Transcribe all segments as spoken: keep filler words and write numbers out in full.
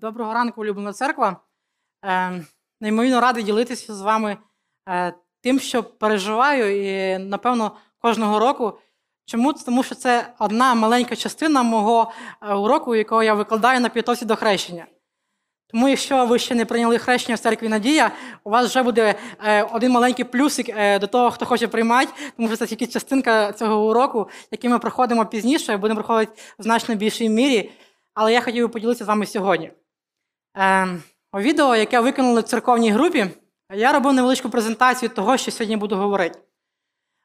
Доброго ранку, улюблена церква. Неймовірно радий ділитися з вами тим, що переживаю, і, напевно, кожного року. Чому? Тому що це одна маленька частина мого уроку, якого я викладаю на підготовці до хрещення. Тому, якщо ви ще не прийняли хрещення в церкві «Надія», у вас вже буде один маленький плюсик до того, хто хоче приймати, тому що це тільки частинка цього уроку, який ми проходимо пізніше, будемо проходити в значно більшій мірі. Але я хотів би поділитися з вами сьогодні. У відео, яке виконали в церковній групі, я робив невеличку презентацію того, що сьогодні буду говорити.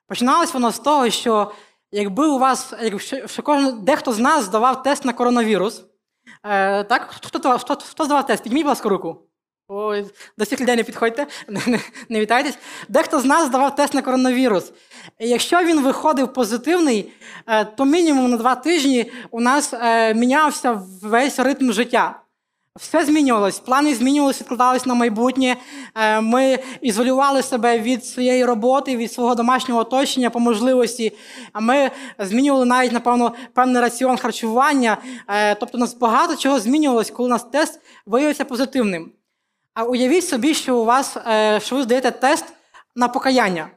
Починалось воно з того, що якби у вас, якщо кожен, дехто з нас здавав тест на коронавірус, Е, так, хто, хто, хто, хто здавав тест? Підніміть, будь ласка, руку. О, до цих людей не підходьте, не, не, не вітайтесь. Дехто з нас здавав тест на коронавірус. І якщо він виходив позитивний, е, то мінімум на два тижні у нас е, мінявся весь ритм життя. Все змінювалось, плани змінювалися, відкладались на майбутнє. Е, ми ізолювали себе від своєї роботи, від свого домашнього оточення по можливості. А ми змінювали навіть, напевно, певний раціон харчування. Е, тобто у нас багато чого змінювалось, коли у нас тест виявився позитивним. А уявіть собі, що у вас, е, що ви здаєте тест на покаяння.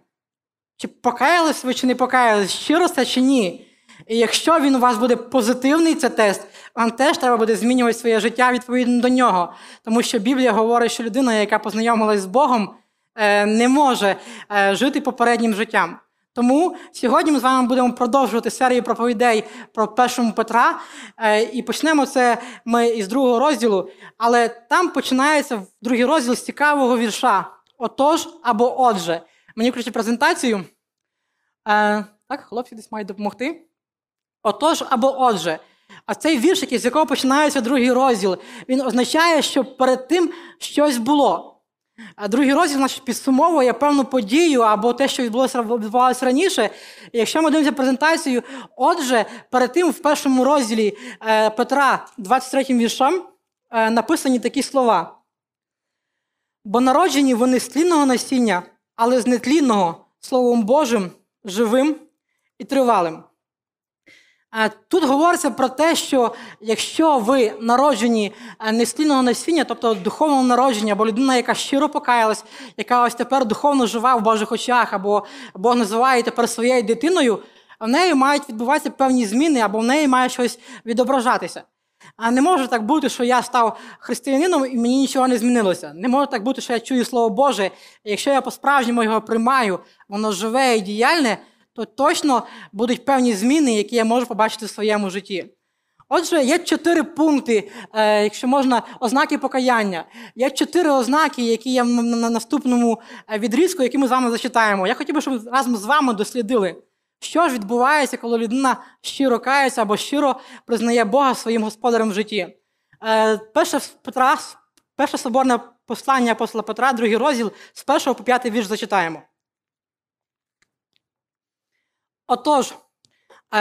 Чи покаялись ви, чи не покаялись, щиро це чи ні? І якщо він у вас буде позитивний, цей тест, вам теж треба буде змінювати своє життя відповідно до нього. Тому що Біблія говорить, що людина, яка познайомилась з Богом, не може жити попереднім життям. Тому сьогодні ми з вами будемо продовжувати серію проповідей про першому Петра. І почнемо це ми із другого розділу. Але там починається другий розділ з цікавого вірша. Отож або отже. Мені включить презентацію. Так, хлопці десь мають допомогти. Отож або отже. А цей вірш, з якого починається другий розділ, він означає, що перед тим щось було. А другий розділ значить, підсумовує певну подію або те, що відбувалося раніше. І якщо ми дивимося презентацію, отже, перед тим в першому розділі е, Петра двадцять третім віршом е, написані такі слова. «Бо народжені вони з тлінного насіння, але з нетлінного, Словом Божим, живим і тривалим». Тут говориться про те, що якщо ви народжені не з тлінного насіння, тобто духовного народження, або людина, яка щиро покаялась, яка ось тепер духовно жива в Божих очах, або Бог називає тепер своєю дитиною, в неї мають відбуватися певні зміни, або в неї має щось відображатися. А не може так бути, що я став християнином і мені нічого не змінилося. Не може так бути, що я чую Слово Боже, і якщо я по-справжньому його приймаю, воно живе і діяльне, то точно будуть певні зміни, які я можу побачити в своєму житті. Отже, є чотири пункти, якщо можна, ознаки покаяння. Є чотири ознаки, які є на наступному відрізку, які ми з вами зачитаємо. Я хотів би, щоб ми разом з вами дослідили, що ж відбувається, коли людина щиро кається або щиро признає Бога своїм господарем в житті. Перше, Петра, перше соборне послання апостола Петра, другий розділ, з першого по п'ятий вірш зачитаємо. Отож,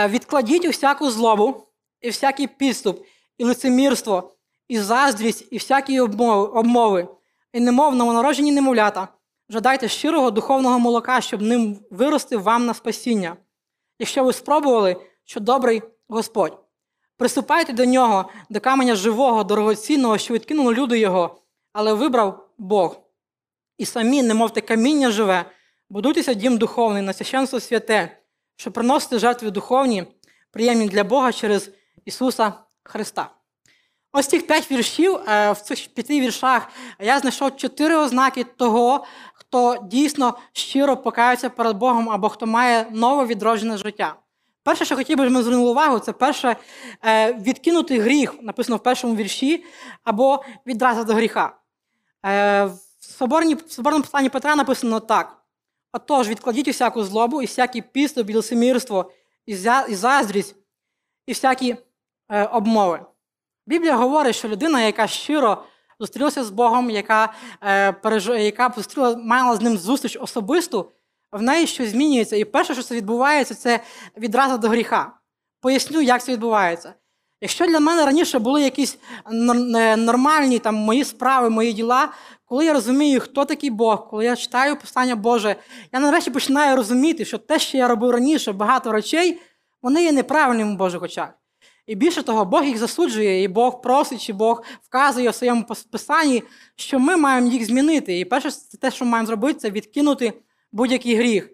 відкладіть усяку злобу, і всякий підступ, і лицемірство, і заздрість, і всякі обмови, і немов новонароджені немовлята. Жадайте щирого духовного молока, щоб ним вирости вам на спасіння. Якщо ви спробували, що добрий Господь. Приступайте до нього, до каменя живого, дорогоцінного, що відкинули люди його, але вибрав Бог. І самі, немов те каміння живе, будуйтеся дім духовний, на священство святе, щоб приносити жертви духовні, приємні для Бога через Ісуса Христа. Ось цих п'ять віршів, в цих п'яти віршах я знайшов чотири ознаки того, хто дійсно щиро покається перед Богом або хто має нове відроджене життя. Перше, що хотів би ми звернули увагу, це перше відкинути гріх, написано в першому вірші, або відразу до гріха. В соборному посланні Петра написано так. Отож, відкладіть усяку злобу, і всякий підступ, і лицемірство, і заздрість, і всякі е, обмови. Біблія говорить, що людина, яка щиро зустрілася з Богом, яка, е, переж... яка зустріла, мала з ним зустріч особисту, в неї щось змінюється. І перше, що це відбувається, це відразу до гріха. Поясню, як це відбувається. Якщо для мене раніше були якісь нормальні там, мої справи, мої діла, коли я розумію, хто такий Бог, коли я читаю Писання Боже, я нарешті починаю розуміти, що те, що я робив раніше, багато речей, вони є неправильними в Божих очах. І більше того, Бог їх засуджує, і Бог просить, і Бог вказує в своєму писанні, що ми маємо їх змінити. І перше, те, що ми маємо зробити, це відкинути будь-який гріх.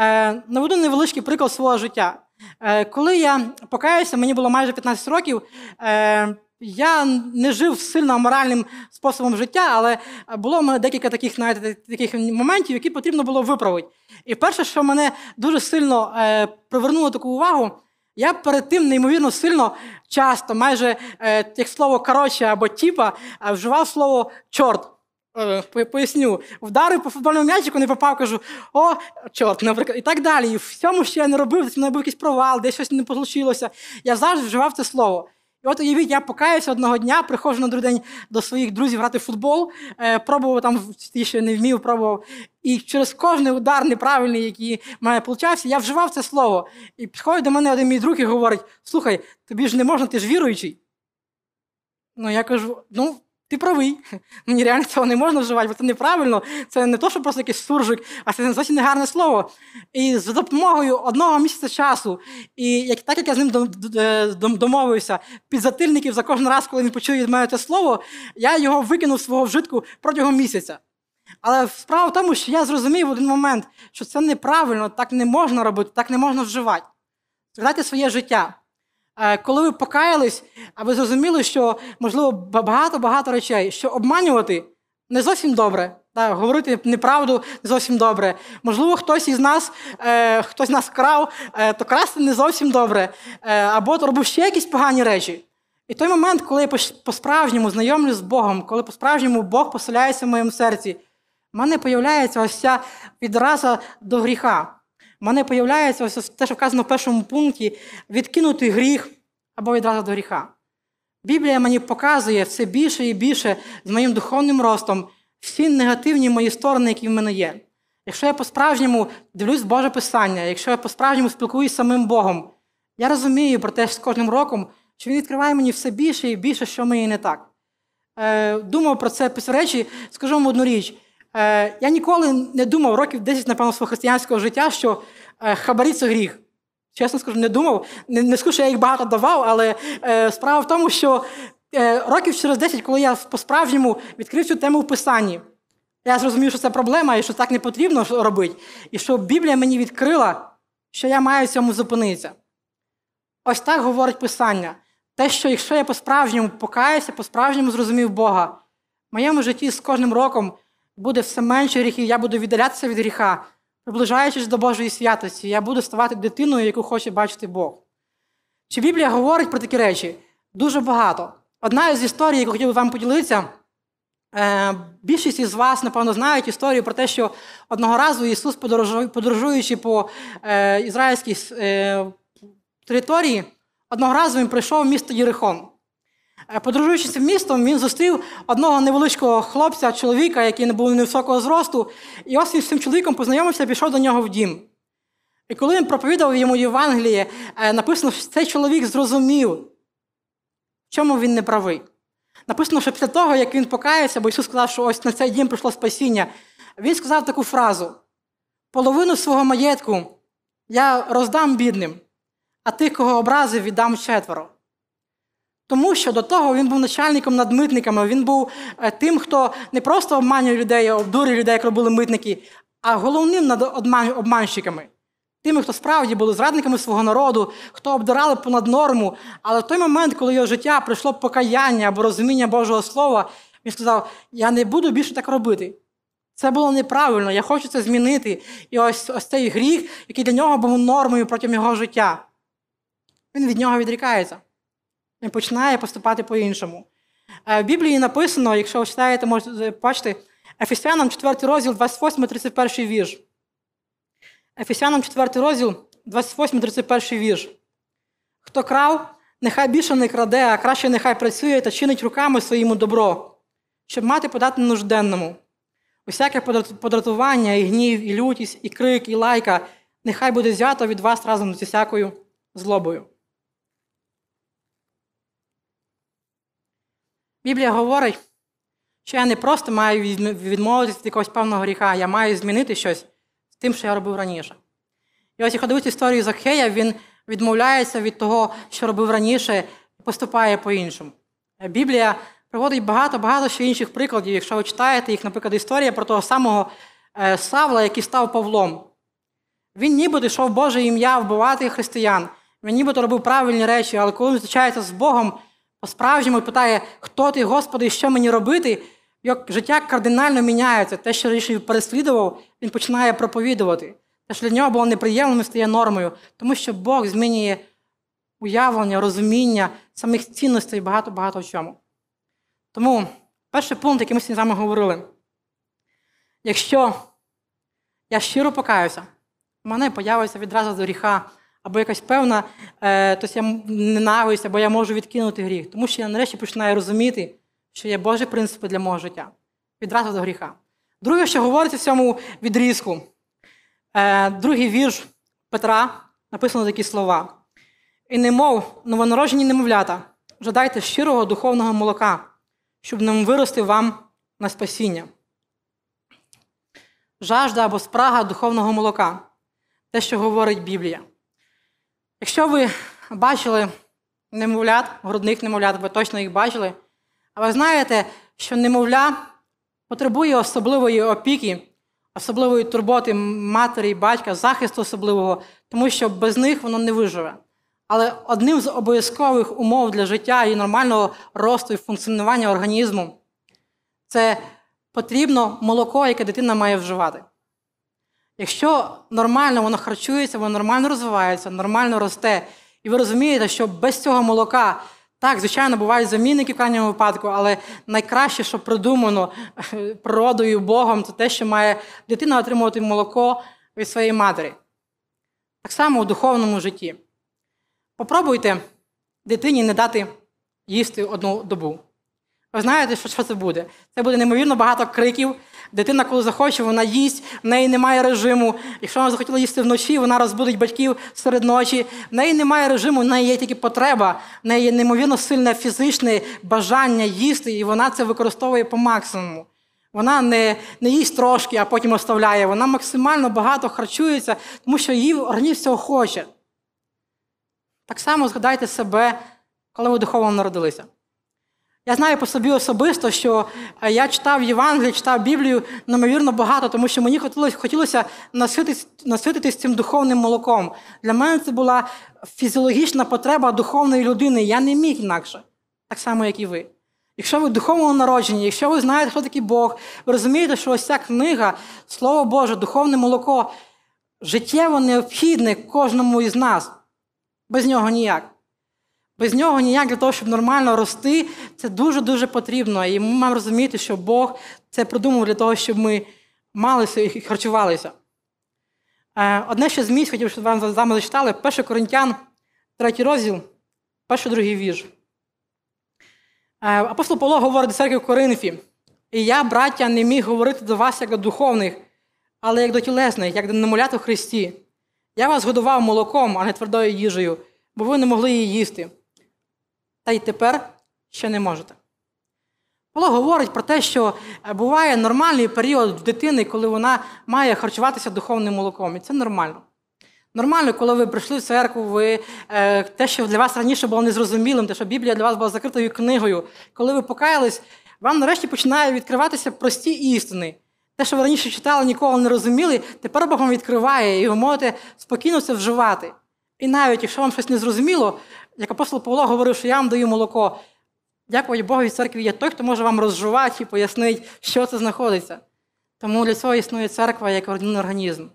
Е, наведу невеличкий приклад свого життя. Е, коли я покаявся, мені було майже п'ятнадцять років, е, я не жив сильно аморальним способом життя, але було в мене декілька таких, навіть, таких моментів, які потрібно було виправити. І перше, що мене дуже сильно е, привернуло таку увагу, я перед тим неймовірно сильно, часто, майже е, як слово «короче» або «тіпа», вживав слово «чорт». Поясню, вдарив по футбольному м'ячику, не попав, кажу, о, чорт, наприклад, і так далі. І в цьому, що я не робив, це в мене був якийсь провал, десь щось не вийшло. Я завжди вживав це слово. І от уявіть, я покаюся одного дня, приходжу на другий день до своїх друзів грати в футбол, е, пробував там, ті, що не вмів, пробував. І через кожний удар неправильний, який в мене получався, я вживав це слово. І підходить до мене один мій друг і говорить, слухай, тобі ж не можна, ти ж віруючий. Ну, я кажу, ну, ти правий. Мені реально цього не можна вживати, бо це неправильно. Це не то, що просто якийсь суржик, а це зовсім не гарне слово. І за допомогою одного місяця часу, і як, так як я з ним домовився, підзатильників за кожен раз, коли він почує від мене це слово, я його викинув з свого вжитку протягом місяця. Але справа в тому, що я зрозумів в один момент, що це неправильно, так не можна робити, так не можна вживати. Згадайте своє життя. Коли ви покаялись, а ви зрозуміли, що, можливо, багато-багато речей, що обманювати не зовсім добре, так, говорити неправду не зовсім добре. Можливо, хтось із нас, е, хтось нас крав, е, то красти не зовсім добре, е, або робив ще якісь погані речі. І той момент, коли я по-справжньому знайомлюсь з Богом, коли по-справжньому Бог поселяється в моєму серці, в мене з'являється ось ця відраза до гріха. У мене з'являється ось те, що вказано в першому пункті, відкинути гріх або відразу до гріха. Біблія мені показує все більше і більше з моїм духовним ростом всі негативні мої сторони, які в мене є. Якщо я по-справжньому дивлюсь Боже Писання, якщо я по-справжньому спілкуюсь з самим Богом, я розумію про те, що з кожним роком, що Він відкриває мені все більше і більше, що мені не так. Думав про це після речі, скажу вам одну річ. Я ніколи не думав, років десять, напевно, свого християнського життя, що хабарі – це гріх. Чесно скажу, не думав. Не, не скажу, що я їх багато давав, але е, справа в тому, що е, років через десять, коли я по-справжньому відкрив цю тему в Писанні, я зрозумів, що це проблема і що так не потрібно робити, і що Біблія мені відкрила, що я маю в цьому зупинитися. Ось так говорить Писання. Те, що якщо я по-справжньому покаюся, по-справжньому зрозумів Бога, в моєму житті з кожним роком буде все менше гріхів, я буду віддалятися від гріха, приближаючись до Божої святості, я буду ставати дитиною, яку хоче бачити Бог. Чи Біблія говорить про такі речі? Дуже багато. Одна із історій, яку хотів би вам поділитися, більшість із вас, напевно, знають історію про те, що одного разу Ісус, подорожуючи по ізраїльській території, одного разу Він прийшов в місто Єрихон. Подорожуючи цим містом, він зустрів одного невеличкого хлопця, чоловіка, який не був невисокого зросту, і ось він з цим чоловіком познайомився і пішов до нього в дім. І коли він проповідав йому Євангеліє, написано, що цей чоловік зрозумів, в чому він не правий. Написано, що після того, як він покаявся, бо Ісус сказав, що ось на цей дім прийшло спасіння, він сказав таку фразу: «Половину свого маєтку я роздам бідним, а тих, кого образив, віддам четверо». Тому що до того він був начальником над митниками, він був тим, хто не просто обманює людей, обдурює людей, як робили митники, а головним над обманщиками. Тими, хто справді були зрадниками свого народу, хто обдирали понад норму. Але в той момент, коли його життя прийшло покаяння або розуміння Божого Слова, він сказав, я не буду більше так робити. Це було неправильно, я хочу це змінити. І ось, ось цей гріх, який для нього був нормою протягом його життя, він від нього відрікається. Він починає поступати по-іншому. В Біблії написано, якщо ви читаєте, можете бачити, Ефесянам четвертий розділ, двадцять восьмий тридцять перший вірш. Ефесянам четвертий розділ, двадцять восьмий тридцять перший вірш. «Хто крав, нехай більше не краде, а краще нехай працює та чинить руками своєму добро, щоб мати подати нужденному. Усяке подратування, і гнів, і лютість, і крик, і лайка, нехай буде взято від вас разом з усякою злобою». Біблія говорить, що я не просто маю відмовитися від якогось певного гріха, я маю змінити щось з тим, що я робив раніше. І ось, якщо дивитися історію Закхея, він відмовляється від того, що робив раніше, поступає по-іншому. Біблія приводить багато-багато ще інших прикладів. Якщо ви читаєте їх, наприклад, історія про того самого Савла, який став Павлом. Він нібито йшов Боже ім'я вбивати християн. Він нібито робив правильні речі, але коли він зустрічається з Богом по-справжньому і питає, хто ти, Господи, і що мені робити, його життя кардинально міняється. Те, що він переслідував, він починає проповідувати. Те, що для нього було неприємним, стає нормою. Тому що Бог змінює уявлення, розуміння, самих цінностей і багато-багато в чому. Тому перший пункт, який ми сьогодні з вами говорили. Якщо я щиро покаюся, в мене появиться відразу до гріха, або якась певна, е, тобто я ненавиюся, або я можу відкинути гріх. Тому що я нарешті починаю розуміти, що є Божі принципи для мого життя. Відразу до гріха. Друге, що говориться в цьому відрізку. Е, другий вірш Петра, написано такі слова. «І немов новонароджені немовлята, жадайте щирого духовного молока, щоб ним вирости вам на спасіння». Жажда або спрага духовного молока. Те, що говорить Біблія. Якщо ви бачили немовлят, грудних немовлят, ви точно їх бачили, а ви знаєте, що немовля потребує особливої опіки, особливої турботи матері і батька, захисту особливого, тому що без них воно не виживе. Але одним з обов'язкових умов для життя і нормального росту і функціонування організму – це потрібно молоко, яке дитина має вживати. Якщо нормально воно харчується, воно нормально розвивається, нормально росте, і ви розумієте, що без цього молока, так, звичайно, бувають замінники в крайньому випадку, але найкраще, що придумано природою, Богом, це те, що має дитина отримувати молоко від своєї матері. Так само у духовному житті. Попробуйте дитині не дати їсти одну добу. Ви знаєте, що це буде? Це буде неймовірно багато криків. Дитина, коли захоче, вона їсть, в неї немає режиму. Якщо вона захотіла їсти вночі, вона розбудить батьків серед ночі. В неї немає режиму, в неї є тільки потреба, в неї є неймовірно сильне фізичне бажання їсти, і вона це використовує по максимуму. Вона не, не їсть трошки, а потім оставляє. Вона максимально багато харчується, тому що її організм цього хоче. Так само згадайте себе, коли ви духовно народилися. Я знаю по собі особисто, що я читав Євангеліє, читав Біблію неймовірно багато, тому що мені хотілося, хотілося насититись, насититись цим духовним молоком. Для мене це була фізіологічна потреба духовної людини. Я не міг інакше, так само, як і ви. Якщо ви духовно народжені, якщо ви знаєте, хто такий Бог, ви розумієте, що ось ця книга, Слово Боже, духовне молоко, життєво необхідне кожному із нас. Без нього ніяк. Без нього ніяк для того, щоб нормально рости, це дуже-дуже потрібно. І ми маємо розуміти, що Бог це придумав для того, щоб ми малися і харчувалися. Одне ще з місць, хотів, щоб вам з вами зачитали, перший Коринтян, третій розділ, перший-другий вірш. Апостол Павло говорить до церкви в Коринфі. «І я, браття, не міг говорити до вас як до духовних, але як до тілесних, як до немовлят у Христі. Я вас годував молоком, а не твердою їжею, бо ви не могли її їсти. Та й тепер ще не можете». Павло говорить про те, що буває нормальний період в дитини, коли вона має харчуватися духовним молоком. І це нормально. Нормально, коли ви прийшли в церкву, ви, е, те, що для вас раніше було незрозумілим, те, що Біблія для вас була закритою книгою. Коли ви покаялись, вам нарешті починають відкриватися прості істини. Те, що ви раніше читали, ніколи не розуміли, тепер Бог вам відкриває, і ви можете спокійно це вживати. І навіть, якщо вам щось не зрозуміло, як апостол Павло говорив, що я вам даю молоко, дякую Богу, в церкві є той, хто може вам розжувати і пояснити, що це знаходиться. Тому для цього існує церква як родинний організм.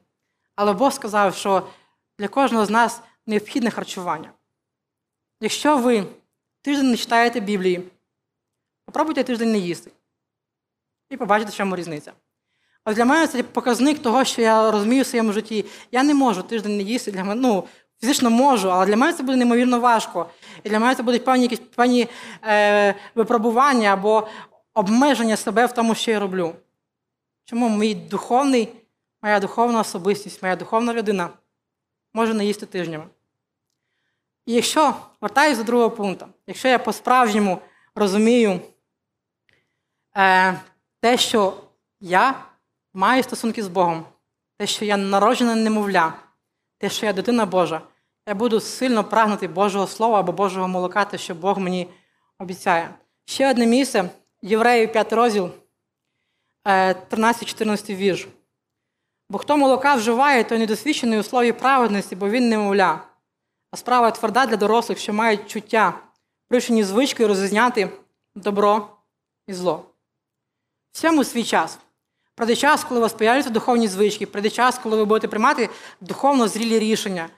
Але Бог сказав, що для кожного з нас необхідне харчування. Якщо ви тиждень не читаєте Біблії, попробуйте тиждень не їсти. І побачите, в чому різниця. Ось для мене це показник того, що я розумію в своєму житті. Я не можу тиждень не їсти, для мене, ну, фізично можу, але для мене це буде неймовірно важко. І для мене це будуть певні, якісь, певні е, випробування або обмеження себе в тому, що я роблю. Чому мій духовний, моя духовна особистість, моя духовна людина може не їсти тижнями? І якщо, вертаюся до другого пункту, якщо я по-справжньому розумію е, те, що я маю стосунки з Богом, те, що я народжена немовля, те, що я дитина Божа, я буду сильно прагнути Божого Слова або Божого молока, те, що Бог мені обіцяє. Ще одне місце, Євреїв п'ятий розділ, тринадцятий-чотирнадцятий вірш. «Бо хто молока вживає, той недосвідчений у слові праведності, бо він немовля. А справа тверда для дорослих, що мають чуття, привчені звичкою розрізняти добро і зло». Всьому свій час. Прийде час, коли у вас появляться духовні звички, прийде час, коли ви будете приймати духовно зрілі рішення.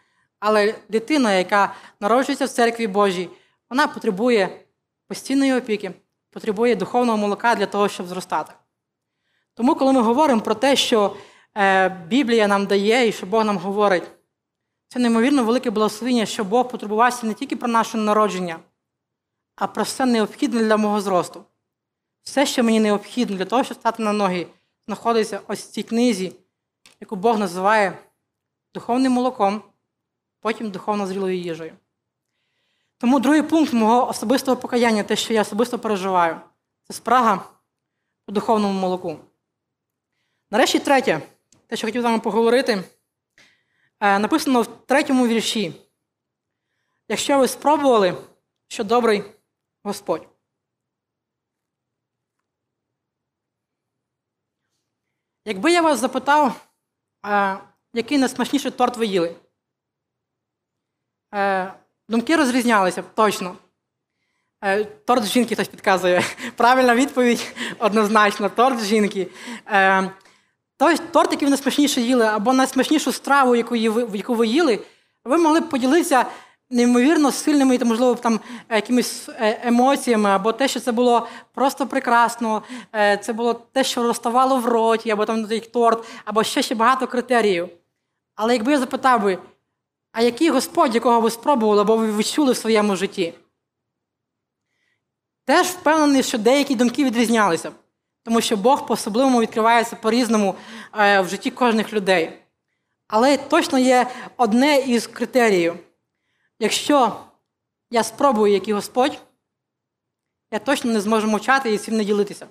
Але дитина, яка народжується в церкві Божій, вона потребує постійної опіки, потребує духовного молока для того, щоб зростати. Тому, коли ми говоримо про те, що Біблія нам дає і що Бог нам говорить, це неймовірно велике благословіння, що Бог потурбувався не тільки про наше народження, а про все необхідне для мого зросту. Все, що мені необхідно для того, щоб стати на ноги, знаходиться ось в цій книзі, яку Бог називає духовним молоком, потім духовно зрілою їжею. Тому другий пункт мого особистого покаяння, те, що я особисто переживаю, це спрага по духовному молоку. Нарешті третє, те, що хотів з вами поговорити, написано в третьому вірші. Якщо ви спробували, що добрий Господь. Якби я вас запитав, який найсмачніший торт ви їли, думки розрізнялися, точно. Торт жінки, хтось підказує. Правильна відповідь, однозначно, торт жінки. Торт, який ви найсмачніше їли, або найсмачнішу страву, яку ви їли, ви могли б поділитися неймовірно сильними, можливо, там, якимись емоціями, або те, що це було просто прекрасно, це було те, що розставало в роті, або там торт, або ще ще багато критеріїв. Але якби я запитав би, а який Господь, якого ви спробували, або ви відчули в своєму житті? Теж впевнений, що деякі думки відрізнялися, тому що Бог по-особливому відкривається по-різному в житті кожних людей. Але точно є одне із критеріїв. Якщо я спробую, як і Господь, я точно не зможу мовчати і цим не ділитися.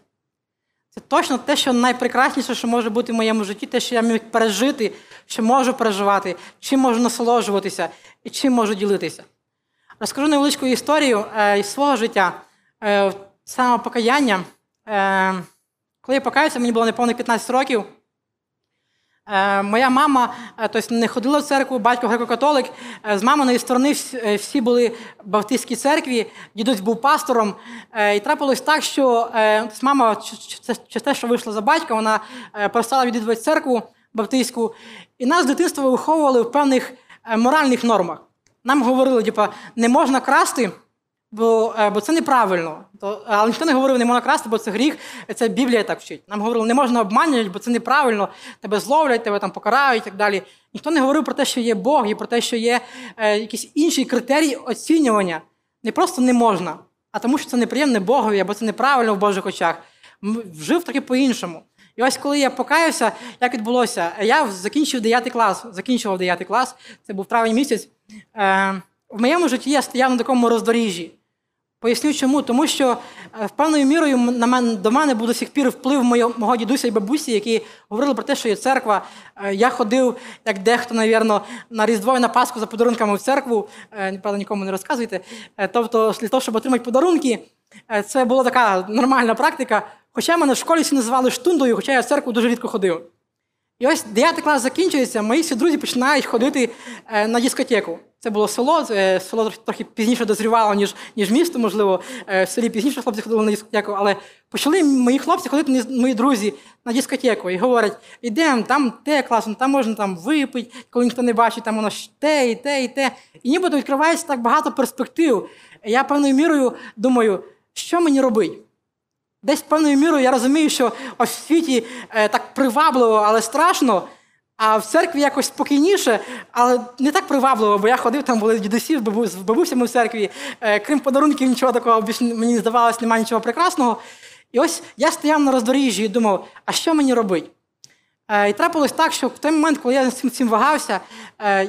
Це точно те, що найпрекрасніше, що може бути в моєму житті, те, що я міг пережити, що можу переживати, чим можу насолоджуватися і чим можу ділитися. Розкажу невеличку історію із свого життя, саме покаяння. Коли я покаявся, мені було неповних п'ятнадцять років. Моя мама тобто, не ходила в церкву, батько греко-католик. З маминої сторони всі були в баптистській церкві, дідусь був пастором. І трапилось так, що тобто, мама, через те, що вийшла за батька, вона перестала відвідувати церкву баптистську. І нас з дитинства виховували в певних моральних нормах. Нам говорили, типа, не можна красти, Бо, бо це неправильно. Але ніхто не говорив, не можна красти, бо це гріх, це Біблія так вчить. Нам говорили, не можна обманювати, бо це неправильно, тебе зловлять, тебе там покарають і так далі. Ніхто не говорив про те, що є Бог, і про те, що є е, якісь інші критерії оцінювання. Не просто не можна, а тому, що це неприємне Богові, або це неправильно в Божих очах. Жив таки по-іншому. І ось коли я покаявся, як відбулося? Я закінчив дев'ятий клас, закінчував дев'ятий клас, це був травень місяць. Е, в моєму житті я стояв на такому роздоріжжі. Поясню чому. Тому що в певною мірою на мене, до мене був до сих пір вплив моє, мого дідуся і бабусі, які говорили про те, що є церква. Я ходив, як дехто, мабуть, на Різдво і на Пасху за подарунками в церкву. Правда, нікому не розказуйте. Тобто, для того, щоб отримати подарунки, це була така нормальна практика. Хоча мене в школі всі називали штундою, хоча я в церкву дуже рідко ходив. І ось дев'ятий клас закінчується, мої всі друзі починають ходити на дискотеку. Це було село, село трохи пізніше дозрівало, ніж, ніж місто, можливо. В селі пізніше хлопці ходили на дискотеку, але почали мої хлопці ходити, мої друзі, на дискотеку. І говорять, ідемо, там те класно, там можна там випити, коли ніхто не бачить, там воно ж те, і те, і те. І нібито відкривається так багато перспектив. Я певною мірою думаю, що мені робити? Десь певною мірою я розумію, що ось в світі так привабливо, але страшно, а в церкві якось спокійніше, але не так привабливо, бо я ходив, там були дідусі з бабусями в церкві, крім подарунків, нічого такого, мені здавалося, немає нічого прекрасного. І ось я стояв на роздоріжжі і думав, а що мені робити? І трапилось так, що в той момент, коли я цим, цим вагався,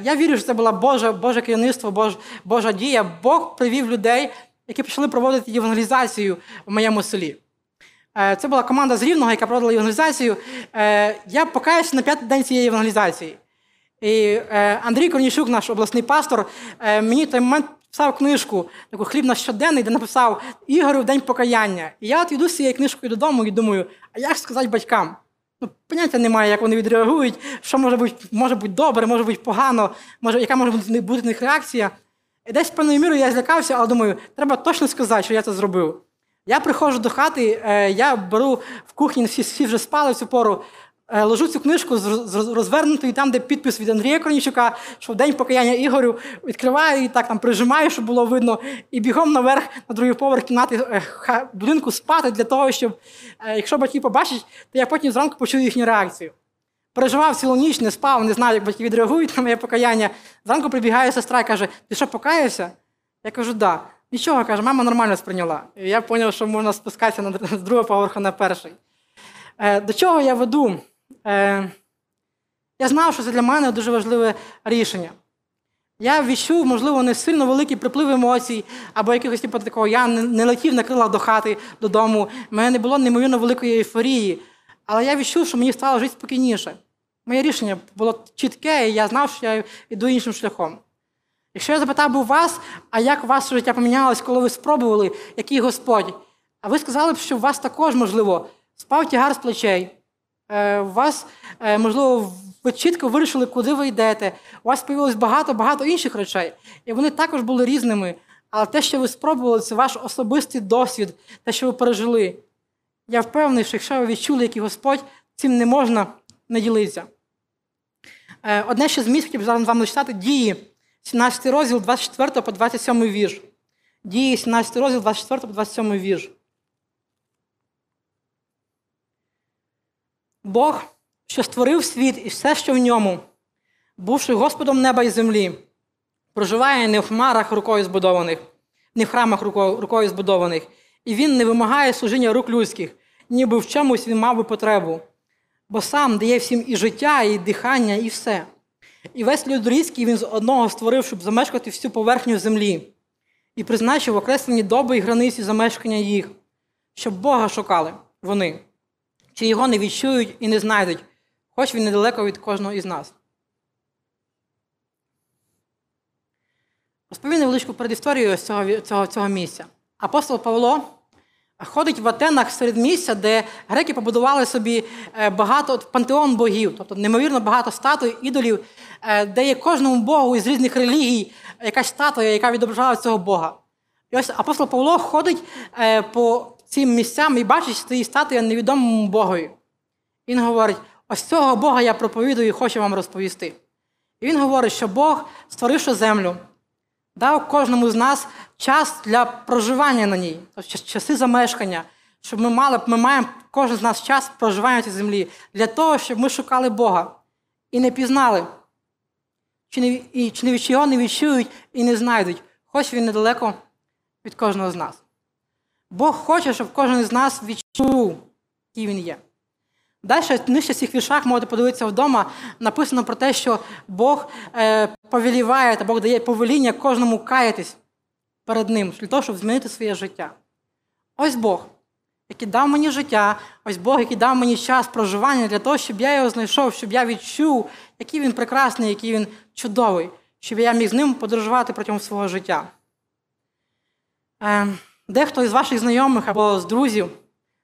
я вірю, що це було Боже, Боже керівництво, Боже, Божа дія. Бог привів людей, які почали проводити євангелізацію в моєму селі. Це була команда з Рівного, яка проводила євангелізацію. Я покаюся на п'ятий день цієї євангелізації. І Андрій Корнішук, наш обласний пастор, мені в той момент писав книжку, таку «Хліб наш щоденний», де написав «Ігорю в день покаяння». І я от йду з цією книжкою додому і думаю, а як сказати батькам? Ну, поняття немає, як вони відреагують, що може бути, може бути добре, може бути погано, може, яка може бути, бути в них реакція. І десь, певною мірою, я злякався, але думаю, треба точно сказати, що я це зробив. Я приходжу до хати, я беру в кухні, всі, всі вже спали в цю пору, ложу цю книжку розвернутою, там, де підпис від Андрія Корнішука, що в день покаяння Ігорю, відкриваю і так там прижимаю, щоб було видно, і бігом наверх, на другий поверх кімнати будинку спати для того, щоб, якщо батьки побачать, то я потім зранку почую їхню реакцію. Переживав цілу ніч, не спав, не знаю, як батьки відреагують на моє покаяння. Зранку прибігає сестра і каже, ти що, покаявся? Я кажу, да. Нічого, каже, мама нормально сприйняла. І я зрозумів, що можна спускатися з другого поверху на перший. До чого я веду? Я знав, що це для мене дуже важливе рішення. Я відчув, можливо, не сильно великий приплив емоцій, або якихось типу такого, я не летів на крилах до хати, додому, в мене не було неймовірно великої ейфорії, але я відчув, що мені стало жити спокійніше. Моє рішення було чітке, і я знав, що я йду іншим шляхом. Якщо я запитав би вас, а як ваше життя помінялось, коли ви спробували, який Господь, а ви сказали б, що у вас також, можливо, спав тягар з плечей, у вас, можливо, ви чітко вирішили, куди ви йдете, у вас з'явилось багато-багато інших речей, і вони також були різними, але те, що ви спробували, це ваш особистий досвід, те, що ви пережили. Я впевнений, що якщо ви відчули, який Господь, цим не можна не ділитися. Одне ще з місць, хотів зараз вам зачитати, Дії, сімнадцятий розділ, двадцять четвертий по двадцять сьомий вірш. Дії, сімнадцятий розділ, двадцять четвертий по двадцять сьомий вірш. Бог, що створив світ і все, що в ньому, бувши Господом неба і землі, проживає не в хмарах рукою збудованих, не в храмах рукою збудованих, і Він не вимагає служіння рук людських, ніби в чомусь Він мав би потребу, бо сам дає всім і життя, і дихання, і все. І весь людський Він з одного створив, щоб замешкати всю поверхню землі, і призначив окреслені доби і границі замешкання їх, щоб Бога шукали вони, чи Його не відчують і не знайдуть, хоч Він недалеко від кожного із нас. Розповім невеличку передісторію цього, цього, цього місця. Апостол Павло ходить в Атенах серед місця, де греки побудували собі багато пантеон богів, тобто неймовірно багато статуй, ідолів, де є кожному богу із різних релігій якась статуя, яка відображала цього бога. І ось апостол Павло ходить по цим місцям і бачить, що цієї статуї невідомому богові. Він говорить, ось цього Бога я проповідую і хочу вам розповісти. І він говорить, що Бог, створивши землю, дав кожному з нас час для проживання на ній, тобто часи замешкання, щоб ми мали, ми маємо кожен з нас час проживання на цій землі, для того, щоб ми шукали Бога і не пізнали, чи, не, і, чи не, його не відчують і не знайдуть, хоч він недалеко від кожного з нас. Бог хоче, щоб кожен з нас відчув, який він є. Далі, нижче в цих віршах, можете подивитися вдома, написано про те, що Бог е, повеліває, та Бог дає повеління кожному каятись перед Ним, для того, щоб змінити своє життя. Ось Бог, який дав мені життя, ось Бог, який дав мені час проживання для того, щоб я його знайшов, щоб я відчув, який він прекрасний, який він чудовий, щоб я міг з ним подорожувати протягом свого життя. Е, Дехто із ваших знайомих або з друзів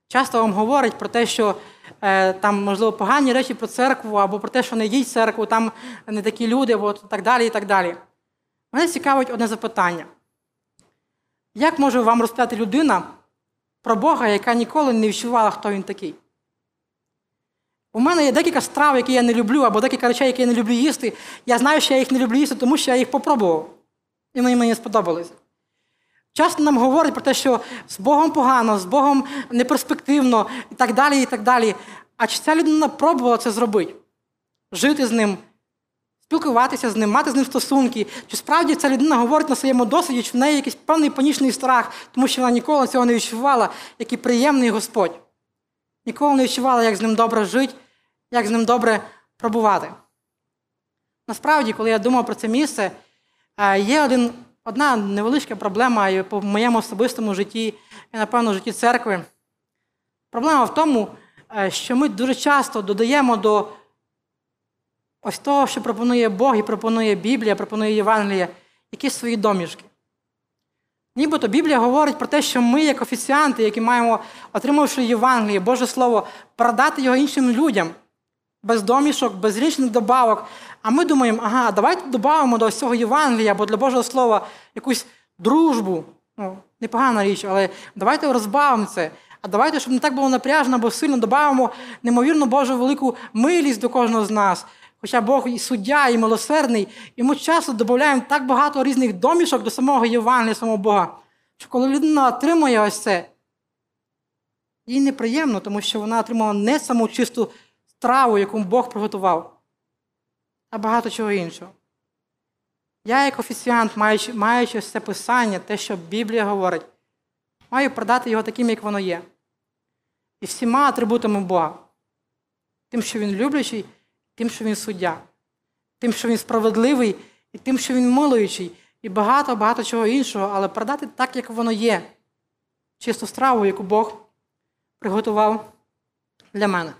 часто вам говорить про те, що е, там, можливо, погані речі про церкву, або про те, що не йдіть в церкву, там не такі люди, або так далі, і так далі. Мене цікавить одне запитання. Як може вам розповідати людина про Бога, яка ніколи не відчувала, хто він такий? У мене є декілька страв, які я не люблю, або декілька речей, які я не люблю їсти. Я знаю, що я їх не люблю їсти, тому що я їх попробував. І вони мені сподобалися. Часто нам говорять про те, що з Богом погано, з Богом неперспективно, і так далі, і так далі. А чи ця людина пробувала це зробити? Жити з ним, спілкуватися з ним, мати з ним стосунки? Чи справді ця людина говорить на своєму досвіді, чи в неї якийсь певний панічний страх, тому що вона ніколи цього не відчувала, який приємний Господь. Ніколи не відчувала, як з ним добре жити, як з ним добре пробувати. Насправді, коли я думав про це місце, є один... Одна невеличка проблема і по моєму особистому житті, і, напевно, в житті церкви. Проблема в тому, що ми дуже часто додаємо до ось того, що пропонує Бог і пропонує Біблія, пропонує Євангелія, якісь свої домішки. Нібито Біблія говорить про те, що ми, як офіціанти, які маємо, отримавши Євангеліє, Боже Слово, продати його іншим людям, без домішок, без річних добавок. А ми думаємо, ага, давайте додамо до цього Євангелія, або для Божого Слова якусь дружбу, ну, непогана річ, але давайте розбавимо це. А давайте, щоб не так було напряжно, бо сильно додамо неймовірну Божу велику милість до кожного з нас. Хоча Бог і суддя, і милосердний, і ми часто додаємо так багато різних домішок до самого Євангелія, самого Бога, що коли людина отримує ось це, їй неприємно, тому що вона отримала не саму чисту страву, яку Бог приготував, а багато чого іншого. Я, як офіціант, маючи, маючи ось це писання, те, що Біблія говорить, маю продати його таким, як воно є. І всіма атрибутами Бога. Тим, що він люблячий, тим, що він суддя, тим, що він справедливий, і тим, що він милуючий, і багато-багато чого іншого, але продати так, як воно є, чисту страву, яку Бог приготував для мене.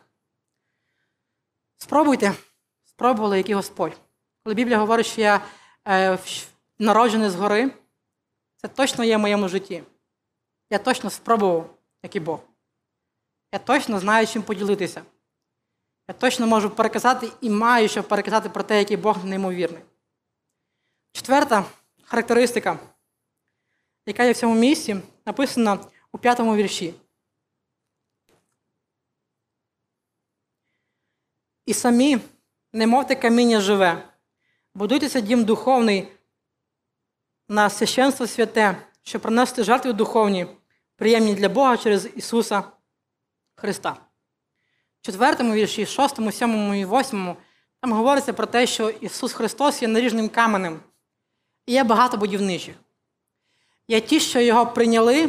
Спробуйте, спробували, який Господь. Коли Біблія говорить, що я е, народжений згори, це точно є в моєму житті. Я точно спробував, як і Бог. Я точно знаю, чим поділитися. Я точно можу переказати і маю, що переказати про те, який Бог неймовірний. Четверта характеристика, яка є в цьому місці, написана у п'ятому вірші. І самі, немовте каміння живе, будуйтеся дім духовний на священство святе, щоб приносити жертви духовні, приємні для Бога через Ісуса Христа. В четвертому вірші, шостому, сьомому і восьмому, там говориться про те, що Ісус Христос є наріжним каменем. І є багато будівничих. Є ті, що його прийняли,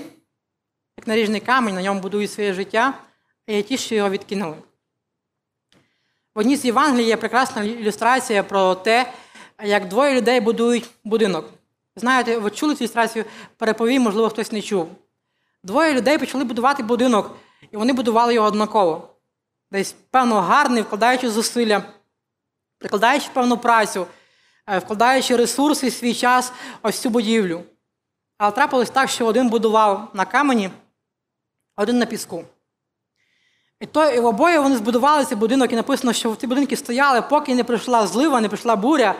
як наріжний камінь, на ньому будують своє життя, а є ті, що його відкинули. В одній з Євангелій є прекрасна ілюстрація про те, як двоє людей будують будинок. Знаєте, ви чули цю ілюстрацію, переповім, можливо, хтось не чув. Двоє людей почали будувати будинок, і вони будували його однаково. Десь, певно, гарний, вкладаючи зусилля, прикладаючи певну працю, вкладаючи ресурси, свій час, ось цю будівлю. Але трапилось так, що один будував на камені, а один на піску. І то, і обоє вони збудували цей будинок, і написано, що ці будинки стояли, поки не прийшла злива, не прийшла буря.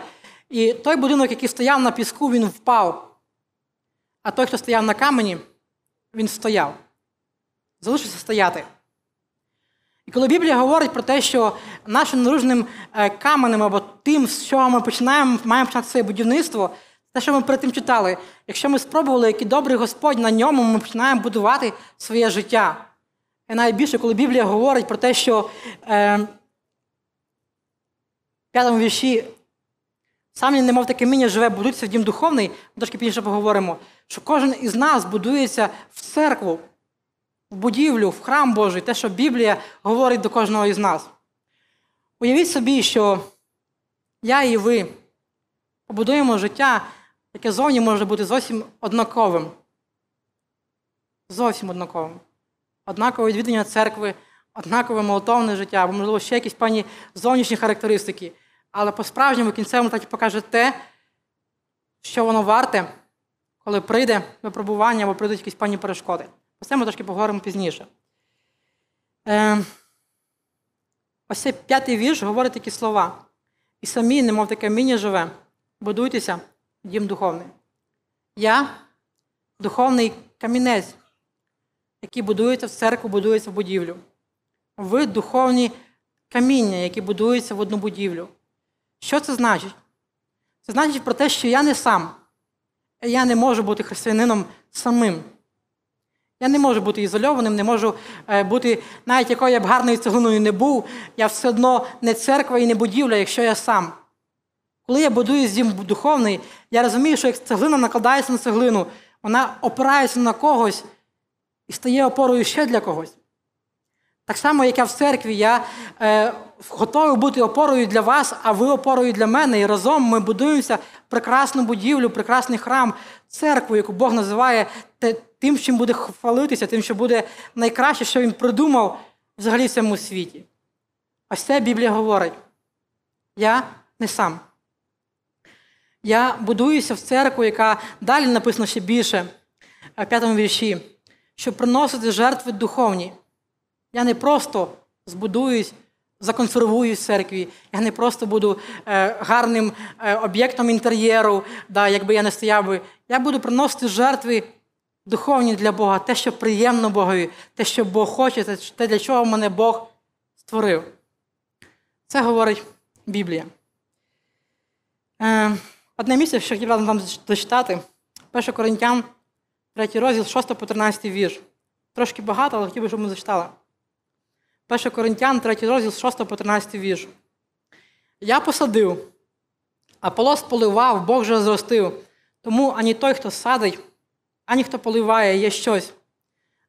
І той будинок, який стояв на піску, він впав. А той, хто стояв на камені, він стояв. Залишився стояти. І коли Біблія говорить про те, що нашим наружним каменем, або тим, з чого ми починаємо, маємо почати своє будівництво, те, що ми перед тим читали, якщо ми спробували, який добрий Господь, на ньому ми починаємо будувати своє життя. І найбільше, коли Біблія говорить про те, що е, в п'ятому вірші «Сам він, немов таке каміння живе, будується в дім духовний», ми трошки пізніше поговоримо, що кожен із нас будується в церкву, в будівлю, в храм Божий, те, що Біблія говорить до кожного із нас. Уявіть собі, що я і ви побудуємо життя, яке зовні може бути зовсім однаковим. Зовсім однаковим. Однакове відвідування церкви, однакове молитовне життя, або, можливо, ще якісь певні зовнішні характеристики. Але по-справжньому кінцевому так і покаже те, що воно варте, коли прийде випробування або прийдуть якісь певні перешкоди. Про це ми трошки поговоримо пізніше. Е, ось цей п'ятий вірш говорить такі слова. «І самі, немов таке каміння живе, будуйтеся дім духовний». Я – духовний камінець, який будується в церкву, будується в будівлю. Ви – духовні каміння, які будуються в одну будівлю. Що це значить? Це значить про те, що я не сам. Я не можу бути християнином самим. Я не можу бути ізольованим, не можу бути, навіть якою я б гарною цеглиною не був, я все одно не церква і не будівля, якщо я сам. Коли я будую дім духовний, я розумію, що як цеглина накладається на цеглину, вона опирається на когось і стає опорою ще для когось. Так само, як я в церкві, я е, готовий бути опорою для вас, а ви опорою для мене. І разом ми будуємося прекрасну будівлю, прекрасний храм, церкву, яку Бог називає тим, чим буде хвалитися, тим, що буде найкраще, що він придумав взагалі в цьому світі. Ось це Біблія говорить. Я не сам. Я будуюся в церкву, яка далі написано ще більше, в п'ятому вірші, щоб приносити жертви духовні. Я не просто збудуюсь, законсервуюсь в церкві, я не просто буду е, гарним е, об'єктом інтер'єру, да, якби я не стояв би. Я буду приносити жертви духовні для Бога, те, що приємно Богові, те, що Бог хоче, те, для чого мене Бог створив. Це говорить Біблія. Е, одне місце, що хотів вам зачитати, перше Коринтян, третій розділ, шостий по тринадцятий вірш. Трошки багато, але хотів би, щоб ми зачитали. перше Коринтян, третій розділ, шостий по тринадцятий вірш. Я посадив, Аполос поливав, Бог же зростив. Тому ані той, хто садить, ані хто поливає, є щось.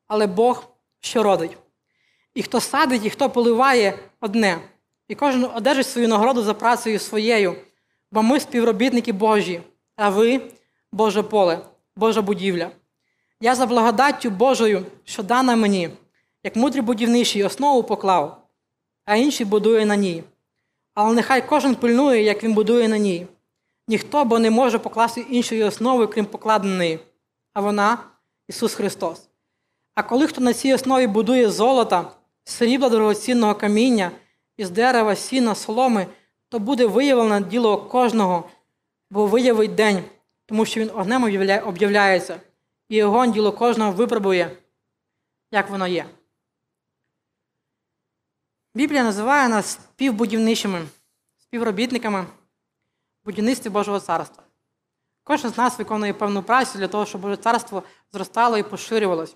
Але Бог що родить. І хто садить, і хто поливає – одне. І кожен одержить свою нагороду за працею своєю. Бо ми співробітники Божі, а ви – Боже поле, Божа будівля. Я за благодаттю Божою, що дана мені, як мудрий будівничий, основу поклав, а інший будує на ній. Але нехай кожен пильнує, як він будує на ній. Ніхто, бо не може покласти іншої основи, крім покладеної, а вона – Ісус Христос. А коли хто на цій основі будує золота, срібла, дорогоцінного каміння, із дерева, сіна, соломи, то буде виявлено діло кожного, бо виявить день, тому що він огнем об'являється. І огонь діло кожного випробує, як воно є. Біблія називає нас співбудівничими, співробітниками в будівництві Божого царства. Кожен з нас виконує певну працю для того, щоб Боже царство зростало і поширювалося.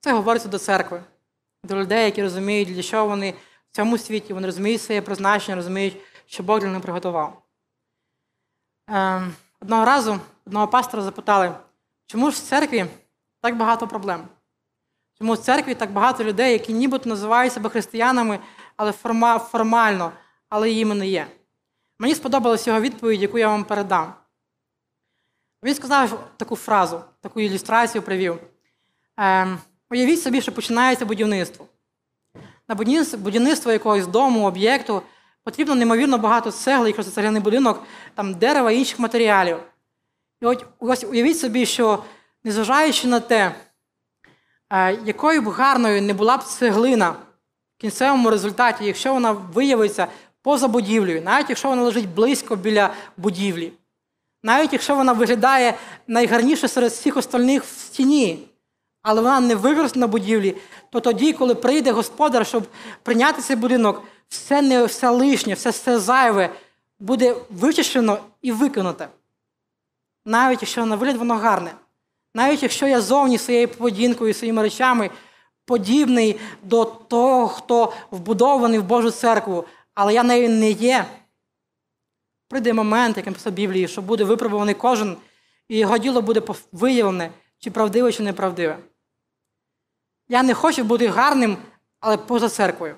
Це говориться до церкви, до людей, які розуміють, для чого вони в цьому світі, вони розуміють своє призначення, розуміють, що Бог для них приготував. Одного разу одного пастора запитали, чому ж в церкві так багато проблем? Чому в церкві так багато людей, які нібито називають себе християнами, але форма, формально, але їм не є? Мені сподобалась його відповідь, яку я вам передам. Він сказав таку фразу, таку ілюстрацію привів. Е, уявіть собі, що починається будівництво. На будівництво якогось дому, об'єкту потрібно неймовірно багато цегли, якщо це цегляний будинок, там дерева і інших матеріалів. І от ось уявіть собі, що незважаючи на те, якою б гарною не була б цеглина в кінцевому результаті, якщо вона виявиться поза будівлею, навіть якщо вона лежить близько біля будівлі, навіть якщо вона виглядає найгарніше серед всіх остальних в стіні, але вона не використана в будівлі, то тоді, коли прийде господар, щоб прийняти цей будинок, все, не, все лишнє, все, все зайве буде вичищено і викинуте. Навіть якщо на вигляд воно гарне. Навіть якщо я зовні своєю поведінкою, своїми речами подібний до того, хто вбудований в Божу церкву, але я нею не є, прийде момент, як написано в Біблії, що буде випробуваний кожен, і його діло буде виявлене, чи правдиве, чи неправдиве. Я не хочу бути гарним, але поза церквою.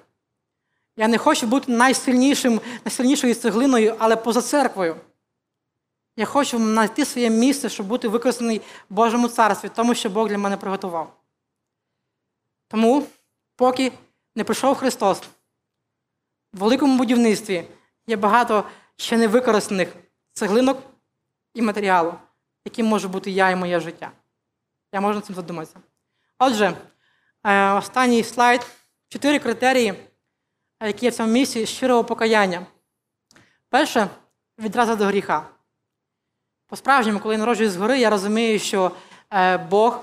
Я не хочу бути найсильнішим, найсильнішою цеглиною, але поза церквою. Я хочу знайти своє місце, щоб бути використаний в Божому царстві, тому що Бог для мене приготував. Тому, поки не прийшов Христос, в великому будівництві є багато ще невикористаних цеглинок і матеріалу, яким може бути я і моє життя. Я можу над цим задуматися. Отже, останній слайд. Чотири критерії, які є в цьому місці, щирого покаяння. Перше – відразу до гріха. По-справжньому, коли я народжуюсь згори, я розумію, що Бог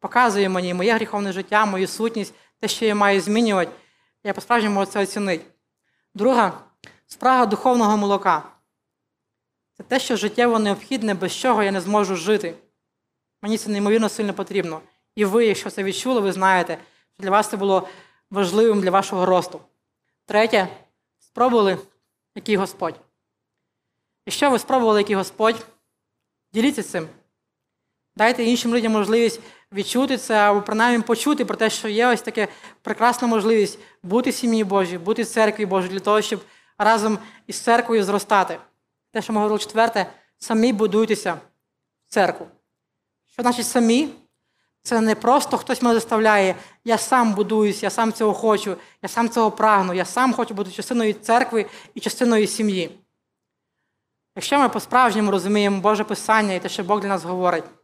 показує мені моє гріховне життя, мою сутність, те, що я маю змінювати. Я по-справжньому можу це оцінити. Друга – спрага духовного молока. Це те, що життєво необхідне, без чого я не зможу жити. Мені це неймовірно сильно потрібно. І ви, якщо це відчули, ви знаєте, що для вас це було важливим для вашого росту. Третє – спробували, який Господь. Якщо ви спробували, який Господь, діліться цим. Дайте іншим людям можливість відчути це, або принаймні почути про те, що є ось така прекрасна можливість бути в сім'ї Божій, бути в церкві Божій, для того, щоб разом із церквою зростати. Те, що ми говорили четверте, самі будуйтеся в церкву. Що значить самі? Це не просто хтось мене заставляє, я сам будуюсь, я сам цього хочу, я сам цього прагну, я сам хочу бути частиною церкви і частиною сім'ї. Якщо ми по-справжньому розуміємо Боже Писання і те, що Бог для нас говорить,